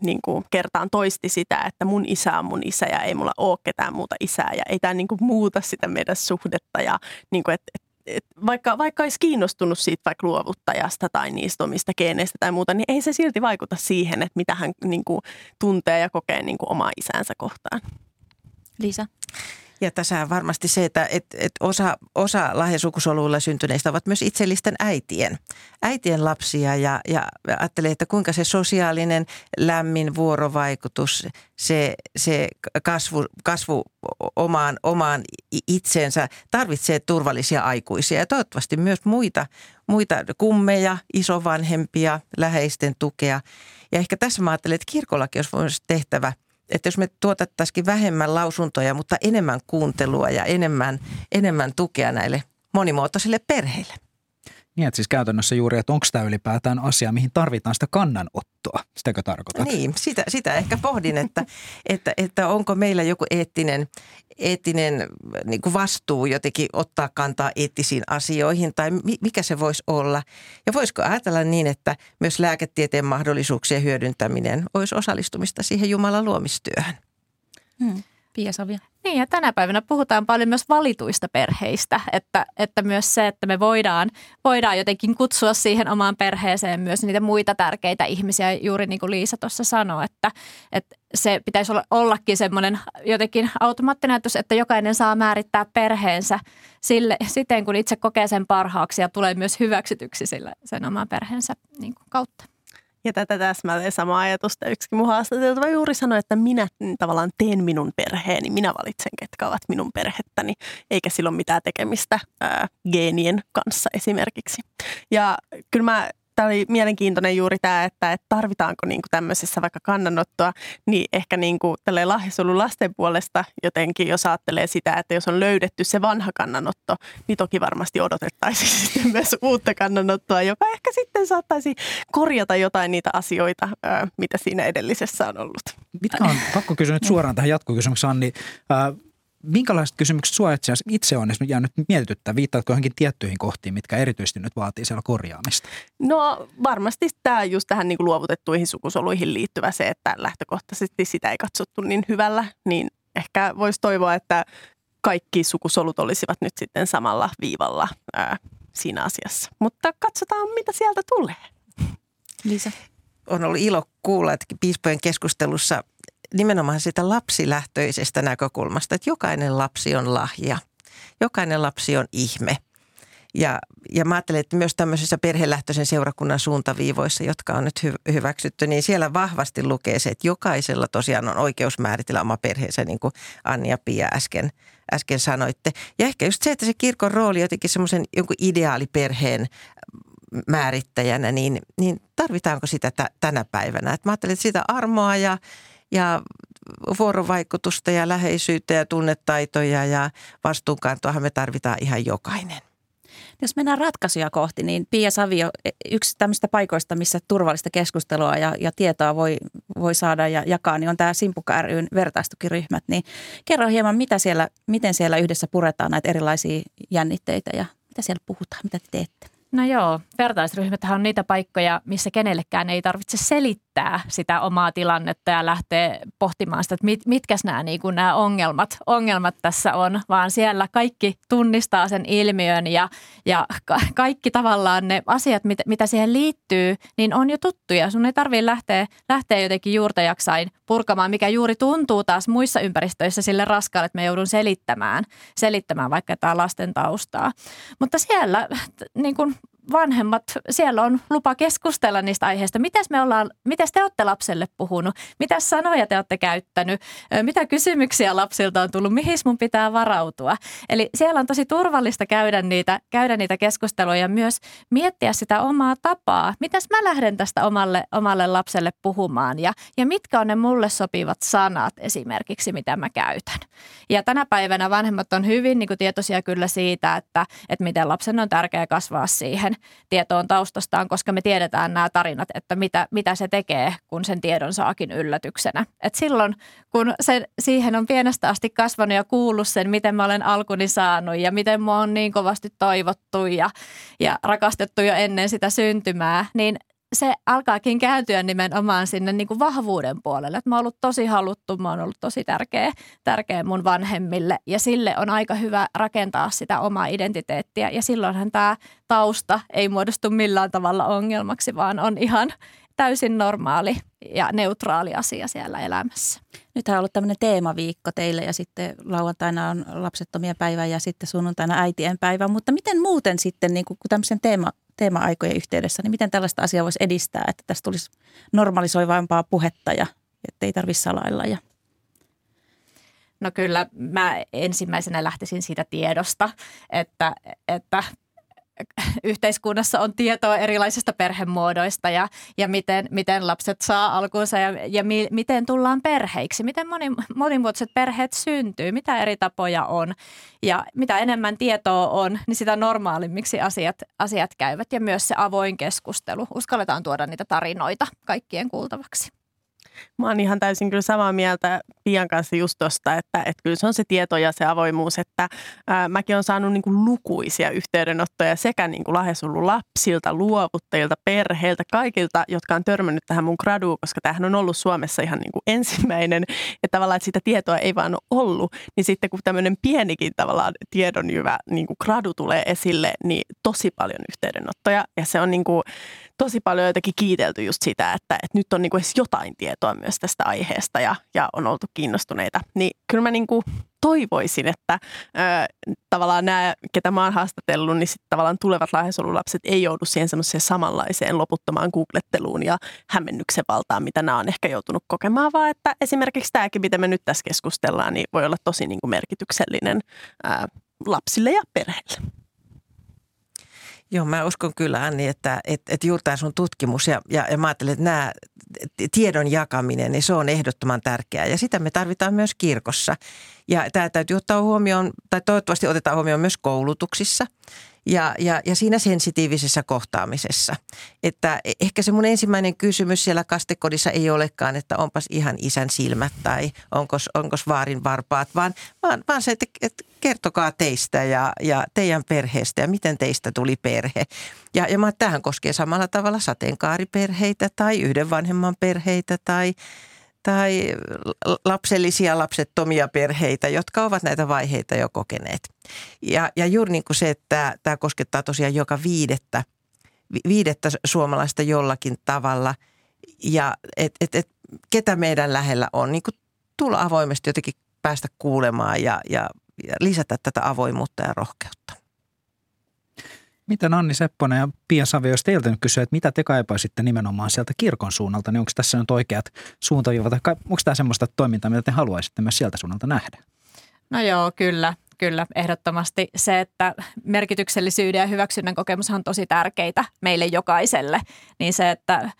niin kuin kertaan toisti sitä, että mun isä on mun isä ja ei mulla ole ketään muuta isää ja ei tämä niin kuin muuta sitä meidän suhdetta ja niin kuin, että Vaikka, vaikka olisi kiinnostunut siitä vaikka luovuttajasta tai niistä omista geeneistä tai muuta, niin ei se silti vaikuta siihen, että mitä hän niin kuin tuntee ja kokee niin kuin omaa isäänsä kohtaan. Liisa? Ja tässä on varmasti se, että et, et osa, osa lahjasukusoluilla syntyneistä ovat myös itsellisten äitien, äitien lapsia ja, ja ajattelee, että kuinka se sosiaalinen lämmin vuorovaikutus, se, se kasvu, kasvu omaan, omaan itsensä tarvitsee turvallisia aikuisia ja toivottavasti myös muita, muita kummeja, isovanhempia, läheisten tukea. Ja ehkä tässä mä ajattelen, että kirkollakin olisi myös tehtävä, että jos me tuotettaisikin vähemmän lausuntoja, mutta enemmän kuuntelua ja enemmän, enemmän tukea näille monimuotoisille perheille. Niin, että siis käytännössä juuri, että onko tämä ylipäätään asia, mihin tarvitaan sitä kannanottoa, sitäkö tarkoitat? Niin, sitä, sitä ehkä pohdin, että, että, että onko meillä joku eettinen, eettinen niin kuin vastuu jotenkin ottaa kantaa eettisiin asioihin tai mikä se voisi olla. Ja voisiko ajatella niin, että myös lääketieteen mahdollisuuksien hyödyntäminen olisi osallistumista siihen Jumalan luomistyöhön? Hmm. Piia Savio. Niin ja tänä päivänä puhutaan paljon myös valituista perheistä, että, että myös se, että me voidaan, voidaan jotenkin kutsua siihen omaan perheeseen myös niitä muita tärkeitä ihmisiä, juuri niin kuin Liisa tuossa sanoi, että, että se pitäisi olla, ollakin semmoinen jotenkin automaattinen ajatus, että jokainen saa määrittää perheensä sille, siten, kun itse kokee sen parhaaksi ja tulee myös hyväksytyksi sillä, sen oman perheensä niin kuin kautta. Ja tätä täsmälleen samaa ajatusta yksikin mun haastateltava juuri sanoi, että minä tavallaan teen minun perheeni, minä valitsen ketkä ovat minun perhettäni, eikä sillä ole mitään tekemistä ää, geenien kanssa esimerkiksi. Ja kyllä mä, tämä oli mielenkiintoinen juuri tämä, että, että tarvitaanko niinku tämmöisessä vaikka kannanottoa, niin ehkä niinku tälleen lahjasolun lasten puolesta jotenkin, jos ajattelee sitä, että jos on löydetty se vanha kannanotto, niin toki varmasti odotettaisiin sitten myös uutta kannanottoa, joka ehkä sitten saattaisi korjata jotain niitä asioita, mitä siinä edellisessä on ollut. Mitkä on, pakko kysyä nyt suoraan tähän jatkokysymykseen, Anni. Minkälaiset kysymykset sinua itse on esimerkiksi jäänyt mietityttää? Viittaatko johonkin tiettyihin kohtiin, mitkä erityisesti nyt vaatii siellä korjaamista? No varmasti tämä just tähän niin kuin luovutettuihin sukusoluihin liittyvä se, että lähtökohtaisesti sitä ei katsottu niin hyvällä, niin ehkä voisi toivoa, että kaikki sukusolut olisivat nyt sitten samalla viivalla ää, siinä asiassa. Mutta katsotaan, mitä sieltä tulee. Liisa. On ollut ilo kuulla, että piispojen keskustelussa nimenomaan sitä lapsilähtöisestä näkökulmasta, että jokainen lapsi on lahja, jokainen lapsi on ihme. Ja, ja mä ajattelen, että myös tämmöisissä perhelähtöisen seurakunnan suuntaviivoissa, jotka on nyt hy- hyväksytty, niin siellä vahvasti lukee se, että jokaisella tosiaan on oikeus määritellä oma perheensä, niin kuin Anni ja Piia äsken, äsken sanoitte. Ja ehkä just se, että se kirkon rooli jotenkin semmoisen jonkun ideaaliperheen määrittäjänä, niin, niin tarvitaanko sitä t- tänä päivänä? Et mä ajattelen, että sitä armoa ja, ja vuorovaikutusta ja läheisyyttä ja tunnetaitoja ja vastuunkantoahan me tarvitaan ihan jokainen. Jos mennään ratkaisuja kohti, niin Piia Savio, yksi tämmöistä paikoista, missä turvallista keskustelua ja, ja tietoa voi, voi saada ja jakaa, niin on tämä Simpukka ry:n vertaistukiryhmät. Niin kerro hieman, mitä siellä, miten siellä yhdessä puretaan näitä erilaisia jännitteitä ja mitä siellä puhutaan, mitä te teette? No joo, vertaisryhmäthän on niitä paikkoja, missä kenellekään ei tarvitse selittää sitä omaa tilannetta ja lähteä pohtimaan sitä, että mit, mitkäs nämä, niin kuin nämä ongelmat, ongelmat tässä on, vaan siellä kaikki tunnistaa sen ilmiön ja, ja ka- kaikki tavallaan ne asiat, mit, mitä siihen liittyy, niin on jo tuttuja. Sun ei tarvitse lähteä, lähteä jotenkin juurta jaksain purkamaan, mikä juuri tuntuu taas muissa ympäristöissä sille raskaalle, että me joudun selittämään, selittämään vaikka jotain lasten taustaa. Mutta siellä niin kuin vanhemmat, siellä on lupa keskustella niistä aiheista. Mitäs me ollaan, mitäs te olette lapselle puhunut? Mitäs sanoja te olette käyttänyt? Mitä kysymyksiä lapsilta on tullut? Mihin mun pitää varautua? Eli siellä on tosi turvallista käydä niitä, käydä niitä keskusteluja ja myös miettiä sitä omaa tapaa. Mitäs mä lähden tästä omalle, omalle lapselle puhumaan? Ja, ja mitkä on ne mulle sopivat sanat esimerkiksi, mitä mä käytän? Ja tänä päivänä vanhemmat on hyvin niin kuin tietoisia kyllä siitä, että, että miten lapsen on tärkeää kasvaa siihen tietoon taustastaan, koska me tiedetään nämä tarinat, että mitä, mitä se tekee, kun sen tiedon saakin yllätyksenä. Et silloin, kun sen, siihen on pienestä asti kasvanut ja kuullut sen, miten mä olen alkuni saanut ja miten mua on niin kovasti toivottu ja, ja rakastettu jo ennen sitä syntymää, niin se alkaakin kääntyä nimenomaan sinne niin kuin vahvuuden puolelle. Et mä oon ollut tosi haluttu, mä oon ollut tosi tärkeä, tärkeä mun vanhemmille ja sille on aika hyvä rakentaa sitä omaa identiteettiä. Ja silloinhan tämä tausta ei muodostu millään tavalla ongelmaksi, vaan on ihan täysin normaali ja neutraali asia siellä elämässä. Nythän on ollut tämmöinen teemaviikko teille ja sitten lauantaina on lapsettomien päivä ja sitten sunnuntaina äitien päivä. Mutta miten muuten sitten niin kuin tämmöisen teema teema-aikojen yhteydessä, niin miten tällaista asiaa voisi edistää, että tässä tulisi normalisoivampaa puhetta ja ettei tarvitse salailla ja... No kyllä mä ensimmäisenä lähtisin siitä tiedosta, että, että yhteiskunnassa on tietoa erilaisista perhemuodoista ja, ja miten, miten lapset saa alkuunsa ja, ja mi, miten tullaan perheiksi, miten monimuotoiset perheet syntyy, mitä eri tapoja on ja mitä enemmän tietoa on, niin sitä normaalimmiksi asiat, asiat käyvät ja myös se avoin keskustelu. Uskalletaan tuoda niitä tarinoita kaikkien kuultavaksi. Mä oon ihan täysin kyllä samaa mieltä Pian kanssa just tuosta, että, että kyllä se on se tieto ja se avoimuus, että ää, mäkin olen saanut niin kuin lukuisia yhteydenottoja sekä niin kuin Lahjasulun lapsilta, luovuttajilta, perheiltä, kaikilta, jotka on törmännyt tähän mun graduun, koska tämähän on ollut Suomessa ihan niin kuin ensimmäinen, että tavallaan että sitä tietoa ei vaan ole ollut, niin sitten kun tämmöinen pienikin tavallaan tiedonjyvä niin kuin gradu tulee esille, niin tosi paljon yhteydenottoja ja se on niin kuin tosi paljon jotenkin kiitelty just sitä, että, että nyt on niin kuin edes jotain tietoa myös tästä aiheesta ja, ja on oltu kiinnostuneita. Niin kyllä mä niin kuin toivoisin, että ää, tavallaan nämä, ketä mä oon haastatellut, niin sitten tavallaan tulevat lahjasolulapset ei joudu siihen semmoiseen samanlaiseen loputtomaan googletteluun ja hämmennyksen valtaan, mitä nämä on ehkä joutunut kokemaan, vaan että esimerkiksi tämäkin, mitä me nyt tässä keskustellaan, niin voi olla tosi niin kuin merkityksellinen ää, lapsille ja perheille. Joo, mä uskon kyllä, Anni, että, että, että juuri tämä sun tutkimus ja, ja, ja mä ajattelen, että nämä tiedon jakaminen, niin se on ehdottoman tärkeää ja sitä me tarvitaan myös kirkossa. Ja tämä täytyy ottaa huomioon, tai toivottavasti otetaan huomioon myös koulutuksissa ja, ja, ja siinä sensitiivisessä kohtaamisessa. Että ehkä se mun ensimmäinen kysymys siellä kastekodissa ei olekaan, että onpas ihan isän silmät tai onkos, onkos vaarin varpaat, vaan, vaan, vaan se, että, että kertokaa teistä ja, ja teidän perheestä ja miten teistä tuli perhe. Ja, ja mä, tämähän koskee samalla tavalla sateenkaariperheitä tai yhden vanhemman perheitä tai... tai lapsellisia, lapsettomia perheitä, jotka ovat näitä vaiheita jo kokeneet. Ja, ja juuri niin kuin se, että tämä koskettaa tosiaan joka viidettä, viidettä suomalaista jollakin tavalla ja että et, et, ketä meidän lähellä on. Niin kuin tulla avoimesti jotenkin päästä kuulemaan ja, ja, ja lisätä tätä avoimuutta ja rohkeutta. Miten Anni Sepponen ja Piia Savio, jos teiltä nyt kysyy, että mitä te kaipaisitte nimenomaan sieltä kirkon suunnalta, niin onko tässä nyt oikeat suuntaviivat, onko tämä semmoista toimintaa, mitä te haluaisitte myös sieltä suunnalta nähdä? No joo, kyllä. Kyllä, ehdottomasti se, että merkityksellisyyden ja hyväksynnän kokemus on tosi tärkeitä meille jokaiselle. Niin se, että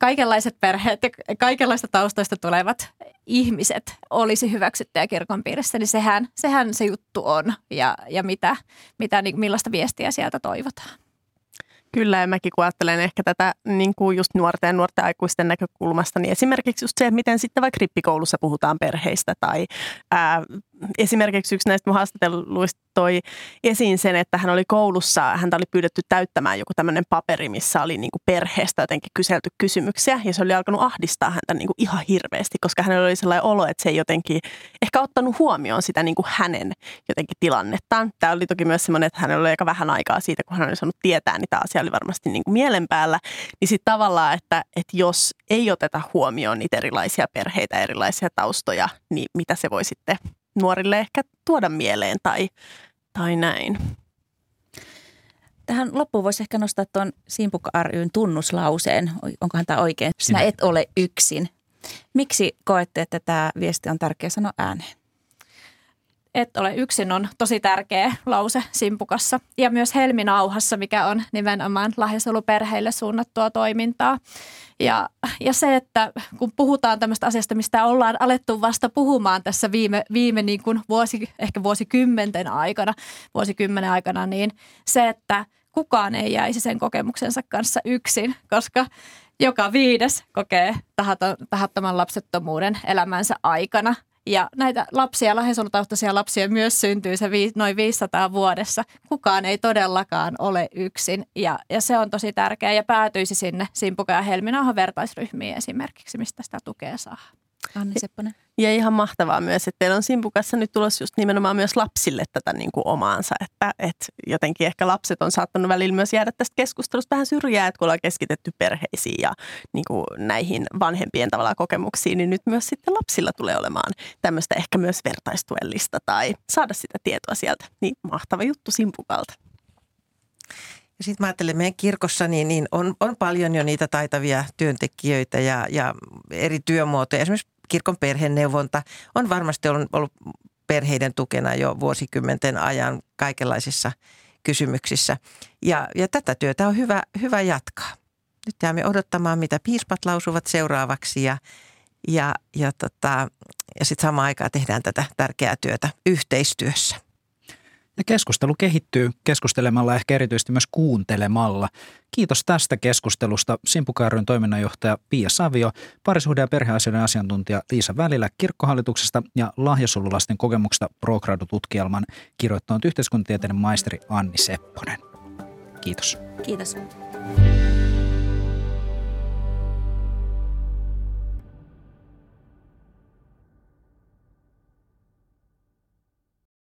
kaikenlaiset perheet ja kaikenlaista taustoista tulevat ihmiset olisi hyväksyttyjä kirkon piirissä, niin sehän, sehän se juttu on ja, ja mitä, mitä, millaista viestiä sieltä toivotaan. Kyllä, ja mäkin kun ajattelen ehkä tätä niin kuin just nuorten ja nuorten aikuisten näkökulmasta, niin esimerkiksi just se, miten sitten vaikka rippikoulussa puhutaan perheistä tai ää, esimerkiksi yksi näistä mun haastatteluista toi esiin sen, että hän oli koulussa, häntä oli pyydetty täyttämään joku tämmöinen paperi, missä oli niin kuin perheestä jotenkin kyselty kysymyksiä ja se oli alkanut ahdistaa häntä niin kuin ihan hirveästi, koska hänellä oli sellainen olo, että se ei jotenkin ehkä ottanut huomioon sitä niin kuin hänen jotenkin tilannettaan. Tämä oli toki myös semmoinen, että hänellä oli aika vähän aikaa siitä, kun hän oli saanut tietää, niin tämä asia oli varmasti niin kuin mielen päällä. Niin sitten tavallaan, että, että jos ei oteta huomioon niitä erilaisia perheitä, erilaisia taustoja, niin mitä se voi sitten nuorille ehkä tuoda mieleen tai, tai näin. Tähän loppuun voisi ehkä nostaa tuon Simpukka ry:n tunnuslauseen. Onkohan tämä oikein? Sinä et ole yksin. Miksi koette, että tämä viesti on tärkeä sanoa ääneen? Et ole yksin on tosi tärkeä lause Simpukassa ja myös Helminauhassa, mikä on nimenomaan lahjasoluperheille suunnattua toimintaa. Ja, ja se, että kun puhutaan tämmöistä asiasta, mistä ollaan alettu vasta puhumaan tässä viime, viime niin kuin vuosi, ehkä vuosikymmenten aikana, vuosikymmenen aikana, niin se, että kukaan ei jäisi sen kokemuksensa kanssa yksin, koska joka viides kokee tahattoman lapsettomuuden elämänsä aikana. Ja näitä lapsia, lahjasolutaustaisia lapsia myös syntyy se vi, noin viisisataa vuodessa. Kukaan ei todellakaan ole yksin ja, ja se on tosi tärkeää ja päätyisi sinne Simpukka ja Helminauhan vertaisryhmiin esimerkiksi, mistä sitä tukea saa. Anni Sepponen. Ja ihan mahtavaa myös, että teillä on Simpukassa nyt tulossa just nimenomaan myös lapsille tätä niin kuin omaansa, että, että jotenkin ehkä lapset on saattanut välillä myös jäädä tästä keskustelusta vähän syrjään, että kun ollaan keskitetty perheisiin ja niin kuin näihin vanhempien tavallaan kokemuksiin, niin nyt myös sitten lapsilla tulee olemaan tämmöistä ehkä myös vertaistuellista tai saada sitä tietoa sieltä, niin mahtava juttu Simpukalta. Ja sitten mä ajattelen, meidän kirkossa niin, niin on, on paljon jo niitä taitavia työntekijöitä ja, ja eri työmuotoja. Esimerkiksi kirkon perheneuvonta on varmasti ollut perheiden tukena jo vuosikymmenten ajan kaikenlaisissa kysymyksissä. Ja, ja tätä työtä on hyvä, hyvä jatkaa. Nyt jäämme odottamaan, mitä piispat lausuvat seuraavaksi ja, ja, ja, tota, ja sitten samaan aikaan tehdään tätä tärkeää työtä yhteistyössä. Ja keskustelu kehittyy keskustelemalla, ehkä erityisesti myös kuuntelemalla. Kiitos tästä keskustelusta Simpukka ry:n toiminnanjohtaja Piia Savio, parisuhde- ja perheasioiden asiantuntija Liisa Välilä Kirkkohallituksesta ja lahjasolulasten kokemuksesta pro gradu -tutkielman kirjoittanut yhteiskuntatieteiden maisteri Anni Sepponen. Kiitos. Kiitos.